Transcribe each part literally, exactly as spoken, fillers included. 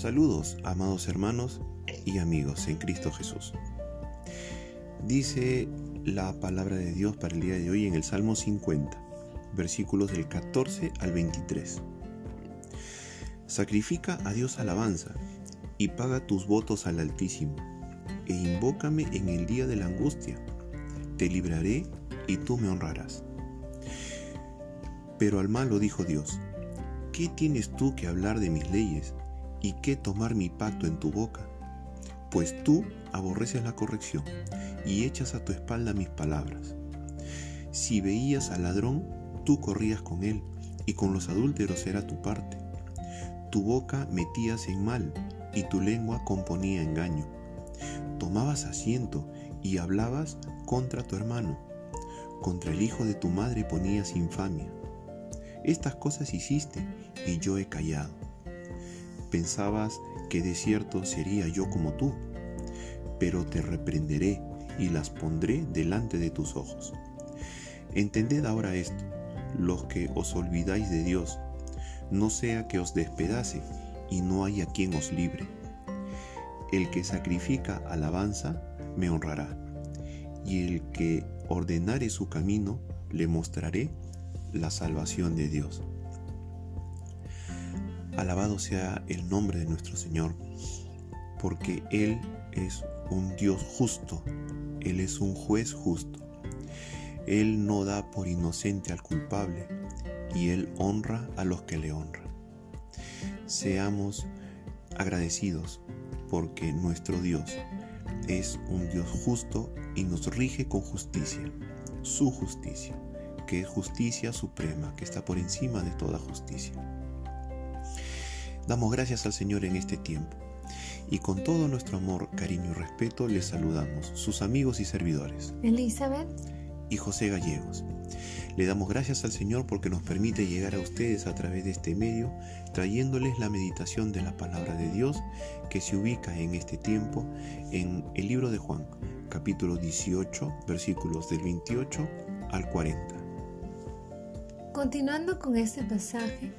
Saludos, amados hermanos y amigos en Cristo Jesús. Dice la palabra de Dios para el día de hoy en el Salmo cincuenta, versículos del catorce al veintitrés. Sacrifica a Dios alabanza y paga tus votos al Altísimo, e invócame en el día de la angustia. Te libraré y tú me honrarás. Pero al malo dijo Dios: ¿qué tienes tú que hablar de mis leyes y qué tomar mi pacto en tu boca? Pues tú aborreces la corrección y echas a tu espalda mis palabras. Si veías al ladrón, tú corrías con él, y con los adúlteros era tu parte. Tu boca metías en mal, y tu lengua componía engaño. Tomabas asiento y hablabas contra tu hermano. Contra el hijo de tu madre ponías infamia. Estas cosas hiciste, y yo he callado. Pensabas que de cierto sería yo como tú, pero te reprenderé y las pondré delante de tus ojos. Entended ahora esto, los que os olvidáis de Dios, no sea que os despedace y no haya quien os libre. El que sacrifica alabanza me honrará, y el que ordenare su camino le mostraré la salvación de Dios. Alabado sea el nombre de nuestro Señor, porque Él es un Dios justo, Él es un juez justo. Él no da por inocente al culpable, y Él honra a los que le honran. Seamos agradecidos, porque nuestro Dios es un Dios justo y nos rige con justicia, su justicia, que es justicia suprema, que está por encima de toda justicia. Damos gracias al Señor en este tiempo, y con todo nuestro amor, cariño y respeto les saludamos, sus amigos y servidores, Elizabeth y José Gallegos. Le damos gracias al Señor porque nos permite llegar a ustedes a través de este medio, trayéndoles la meditación de la palabra de Dios, que se ubica en este tiempo en el libro de Juan, capítulo dieciocho, versículos del veintiocho al cuarenta. Continuando con este pasaje,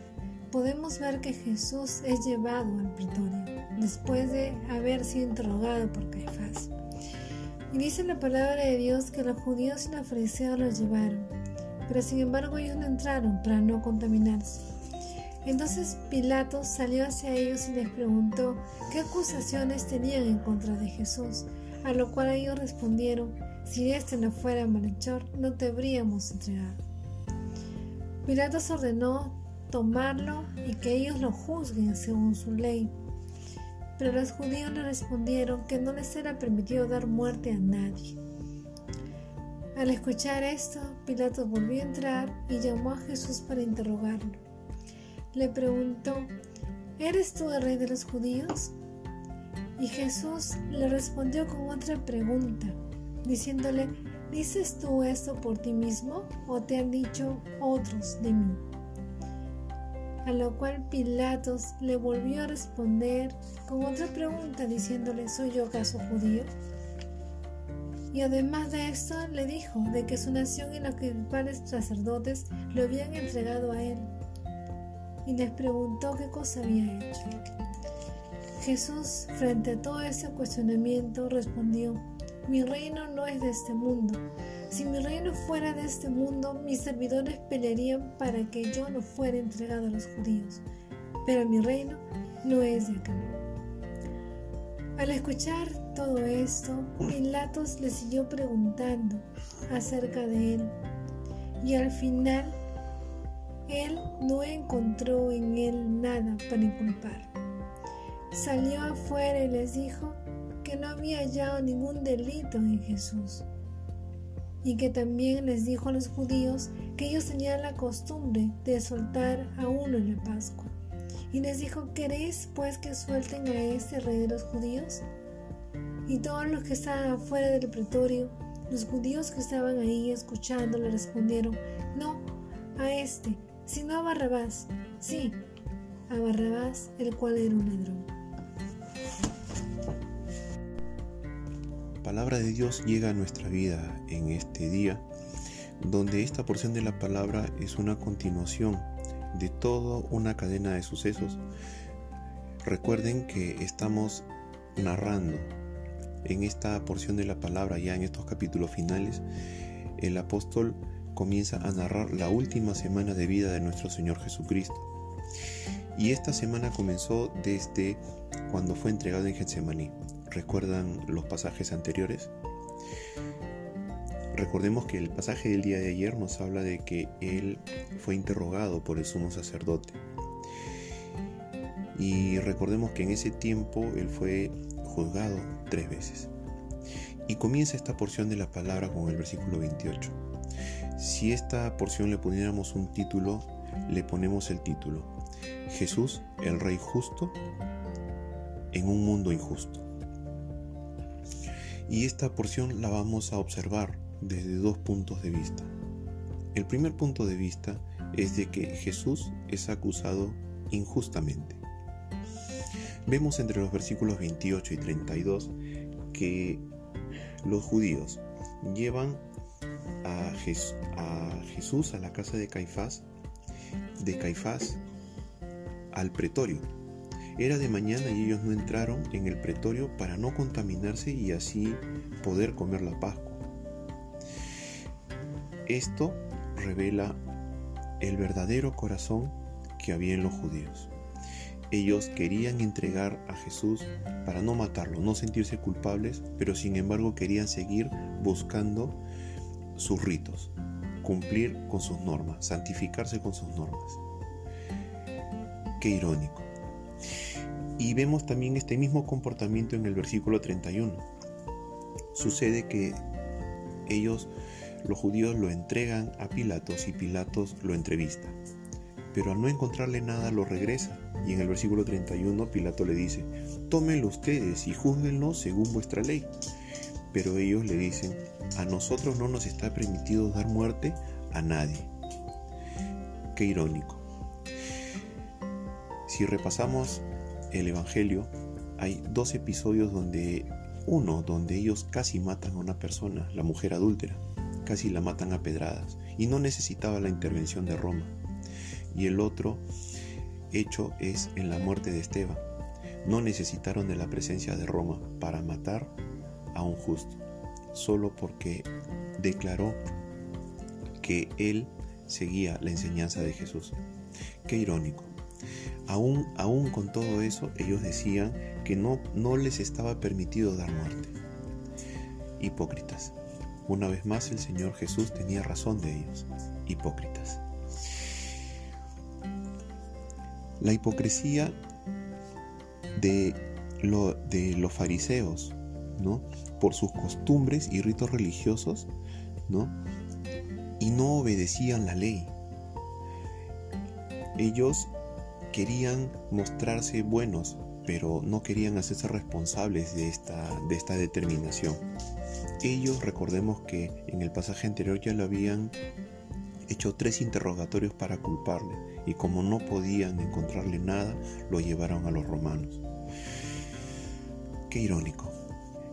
podemos ver que Jesús es llevado al pretorio después de haber sido interrogado por Caifás. Y dice la palabra de Dios que los judíos y los fariseos lo llevaron, pero sin embargo ellos no entraron para no contaminarse. Entonces Pilato salió hacia ellos y les preguntó qué acusaciones tenían en contra de Jesús, a lo cual ellos respondieron: si este no fuera malhechor, no te habríamos entregado. Pilato se ordenó tomarlo y que ellos lo juzguen según su ley. Pero los judíos le respondieron que no les era permitido dar muerte a nadie. Al escuchar esto, Pilato volvió a entrar y llamó a Jesús para interrogarlo. Le preguntó: ¿eres tú el rey de los judíos? Y Jesús le respondió con otra pregunta, diciéndole: ¿dices tú esto por ti mismo o te han dicho otros de mí? A lo cual Pilatos le volvió a responder con otra pregunta, diciéndole: ¿soy yo acaso judío? Y además de esto, le dijo de que su nación y los principales sacerdotes lo habían entregado a él, y les preguntó qué cosa había hecho. Jesús, frente a todo ese cuestionamiento, respondió: mi reino no es de este mundo. Si mi reino fuera de este mundo, mis servidores pelearían para que yo no fuera entregado a los judíos, pero mi reino no es de acá. Al escuchar todo esto, Pilatos le siguió preguntando acerca de él, y al final él no encontró en él nada para inculpar. Salió afuera y les dijo que no había hallado ningún delito en Jesús, y que también les dijo a los judíos que ellos tenían la costumbre de soltar a uno en la Pascua. Y les dijo: ¿queréis pues que suelten a este rey de los judíos? Y todos los que estaban afuera del pretorio, los judíos que estaban ahí escuchando, le respondieron: no, a este, sino a Barrabás. Sí, a Barrabás, el cual era un ladrón. La palabra de Dios llega a nuestra vida en este día, donde esta porción de la palabra es una continuación de toda una cadena de sucesos Recuerden que estamos narrando en esta porción de la palabra, ya en estos capítulos finales, el apóstol comienza a narrar la última semana de vida de nuestro Señor Jesucristo. Y esta semana comenzó desde cuando fue entregado en Getsemaní. ¿Recuerdan los pasajes anteriores? Recordemos que el pasaje del día de ayer nos habla de que él fue interrogado por el sumo sacerdote. Y recordemos que en ese tiempo él fue juzgado tres veces. Y comienza esta porción de la palabra con el versículo veintiocho. Si esta porción le pudiéramos un título, le ponemos el título: Jesús, el Rey Justo, en un mundo injusto. Y esta porción la vamos a observar desde dos puntos de vista. El primer punto de vista es de que Jesús es acusado injustamente. Vemos entre los versículos veintiocho y treinta y dos que los judíos llevan a, Jes- a Jesús a la casa de Caifás, de Caifás al pretorio. Era de mañana y ellos no entraron en el pretorio para no contaminarse y así poder comer la Pascua. Esto revela el verdadero corazón que había en los judíos. Ellos querían entregar a Jesús para no matarlo, no sentirse culpables, pero sin embargo querían seguir buscando sus ritos, cumplir con sus normas, santificarse con sus normas. Qué irónico. Y vemos también este mismo comportamiento en el versículo treinta y uno. Sucede que ellos, los judíos, lo entregan a Pilato y Pilato lo entrevista. Pero al no encontrarle nada lo regresa, y en el versículo treinta y uno Pilato le dice: tómenlo ustedes y júzguenlo según vuestra ley. Pero ellos le dicen: a nosotros no nos está permitido dar muerte a nadie. Qué irónico. Si repasamos el Evangelio, hay dos episodios donde, uno donde ellos casi matan a una persona, la mujer adúltera, casi la matan a pedradas, y no necesitaba la intervención de Roma. Y el otro hecho es en la muerte de Esteban. No necesitaron de la presencia de Roma para matar a un justo, solo porque declaró que él seguía la enseñanza de Jesús. Qué irónico. Aún, aún con todo eso, ellos decían que no, no les estaba permitido dar muerte. Hipócritas. Una vez más, el Señor Jesús tenía razón de ellos. Hipócritas. La hipocresía de, lo, de los fariseos, ¿no? Por sus costumbres y ritos religiosos, ¿no? Y no obedecían la ley. Ellos querían mostrarse buenos, pero no querían hacerse responsables de esta, de esta determinación. Ellos, recordemos que en el pasaje anterior ya lo habían hecho tres interrogatorios para culparle, y como no podían encontrarle nada, lo llevaron a los romanos. Qué irónico.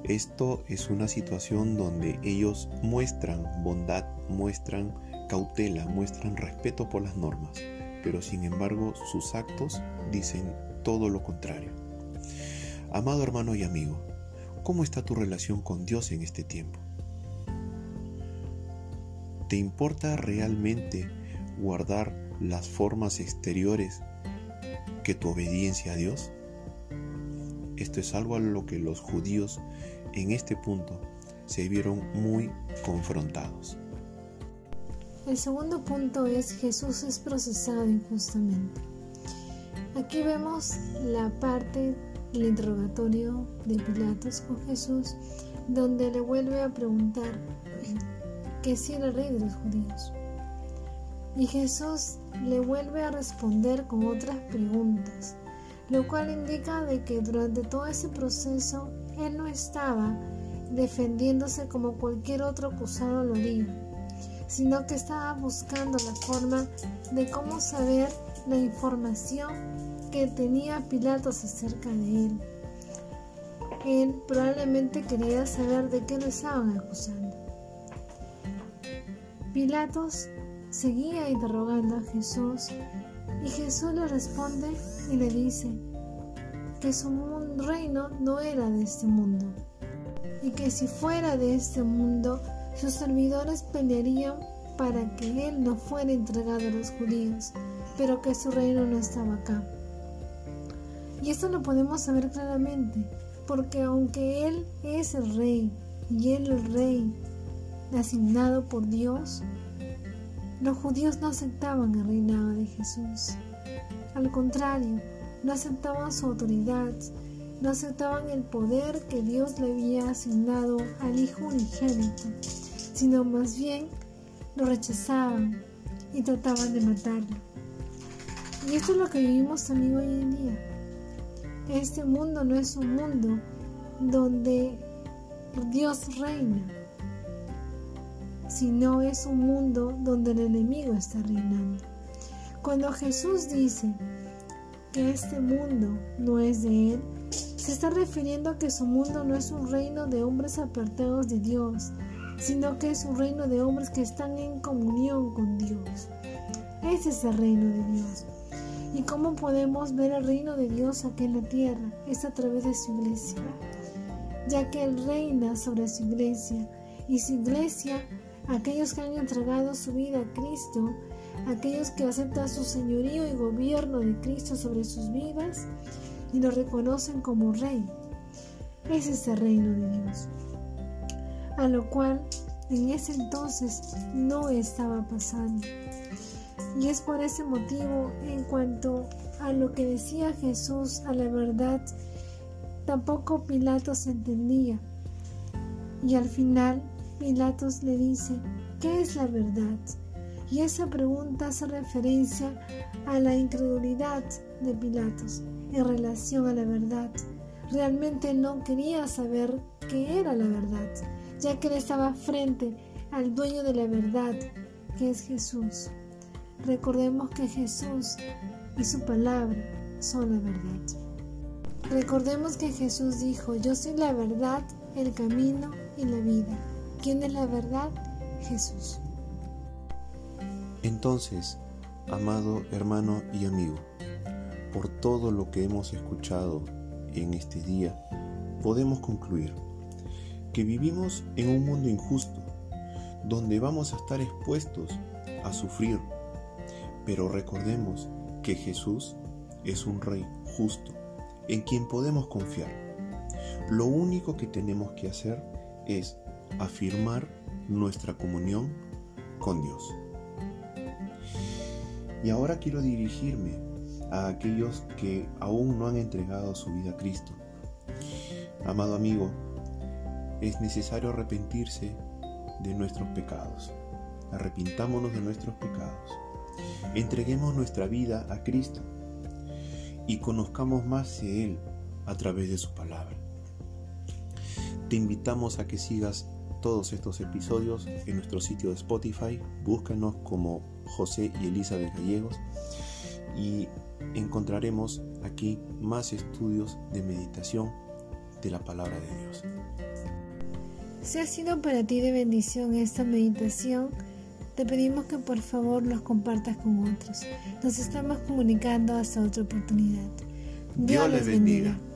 Esto es una situación donde ellos muestran bondad, muestran cautela, muestran respeto por las normas, pero sin embargo sus actos dicen todo lo contrario. Amado hermano y amigo, ¿cómo está tu relación con Dios en este tiempo? ¿Te importa realmente guardar las formas exteriores que tu obediencia a Dios? Esto es algo a lo que los judíos en este punto se vieron muy confrontados. El segundo punto es: Jesús es procesado injustamente. Aquí vemos la parte del interrogatorio de Pilatos con Jesús, donde le vuelve a preguntar que si era rey de los judíos. Y Jesús le vuelve a responder con otras preguntas, lo cual indica de que durante todo ese proceso él no estaba defendiéndose como cualquier otro acusado lo haría, sino que estaba buscando la forma de cómo saber la información que tenía Pilatos acerca de él. Él probablemente quería saber de qué lo estaban acusando. Pilatos seguía interrogando a Jesús, y Jesús le responde y le dice: que su reino no era de este mundo, y que si fuera de este mundo, sus servidores pelearían para que él no fuera entregado a los judíos, pero que su reino no estaba acá. Y esto lo podemos saber claramente, porque aunque él es el rey, y él el rey asignado por Dios, los judíos no aceptaban el reinado de Jesús. Al contrario, no aceptaban su autoridad, no aceptaban el poder que Dios le había asignado al Hijo unigénito, sino más bien lo rechazaban y trataban de matarlo. Y esto es lo que vivimos también hoy en día. Este mundo no es un mundo donde Dios reina, sino es un mundo donde el enemigo está reinando. Cuando Jesús dice que este mundo no es de él, se está refiriendo a que su mundo no es un reino de hombres apartados de Dios, sino que es un reino de hombres que están en comunión con Dios. Ese es el reino de Dios. ¿Y cómo podemos ver el reino de Dios aquí en la tierra? Es a través de su iglesia, ya que él reina sobre su iglesia, y su iglesia, aquellos que han entregado su vida a Cristo, aquellos que aceptan su señorío y gobierno de Cristo sobre sus vidas y lo reconocen como rey. Ese es el reino de Dios, a lo cual en ese entonces no estaba pasando. Y es por ese motivo, en cuanto a lo que decía Jesús, a la verdad, tampoco Pilato se entendía. Y al final Pilato le dice, ¿qué es la verdad? Y esa pregunta hace referencia a la incredulidad de Pilato en relación a la verdad. Realmente no quería saber qué era la verdad, ya que él estaba frente al dueño de la verdad, que es Jesús. Recordemos que Jesús y su palabra son la verdad. Recordemos que Jesús dijo, yo soy la verdad, el camino y la vida. ¿Quién es la verdad? Jesús. Entonces, amado hermano y amigo, por todo lo que hemos escuchado en este día, podemos concluir que vivimos en un mundo injusto, donde vamos a estar expuestos a sufrir, pero recordemos que Jesús es un rey justo, en quien podemos confiar. Lo único que tenemos que hacer es afirmar nuestra comunión con Dios. Y ahora quiero dirigirme a aquellos que aún no han entregado su vida a Cristo. Amado amigo, es necesario arrepentirse de nuestros pecados. Arrepintámonos de nuestros pecados. Entreguemos nuestra vida a Cristo y conozcamos más de Él a través de su palabra. Te invitamos a que sigas todos estos episodios en nuestro sitio de Spotify. Búscanos como José y Elizabeth Gallegos y encontraremos aquí más estudios de meditación de la palabra de Dios. Si ha sido para ti de bendición esta meditación, te pedimos que por favor los compartas con otros. Nos estamos comunicando hasta otra oportunidad. Dios, Dios les bendiga. bendiga.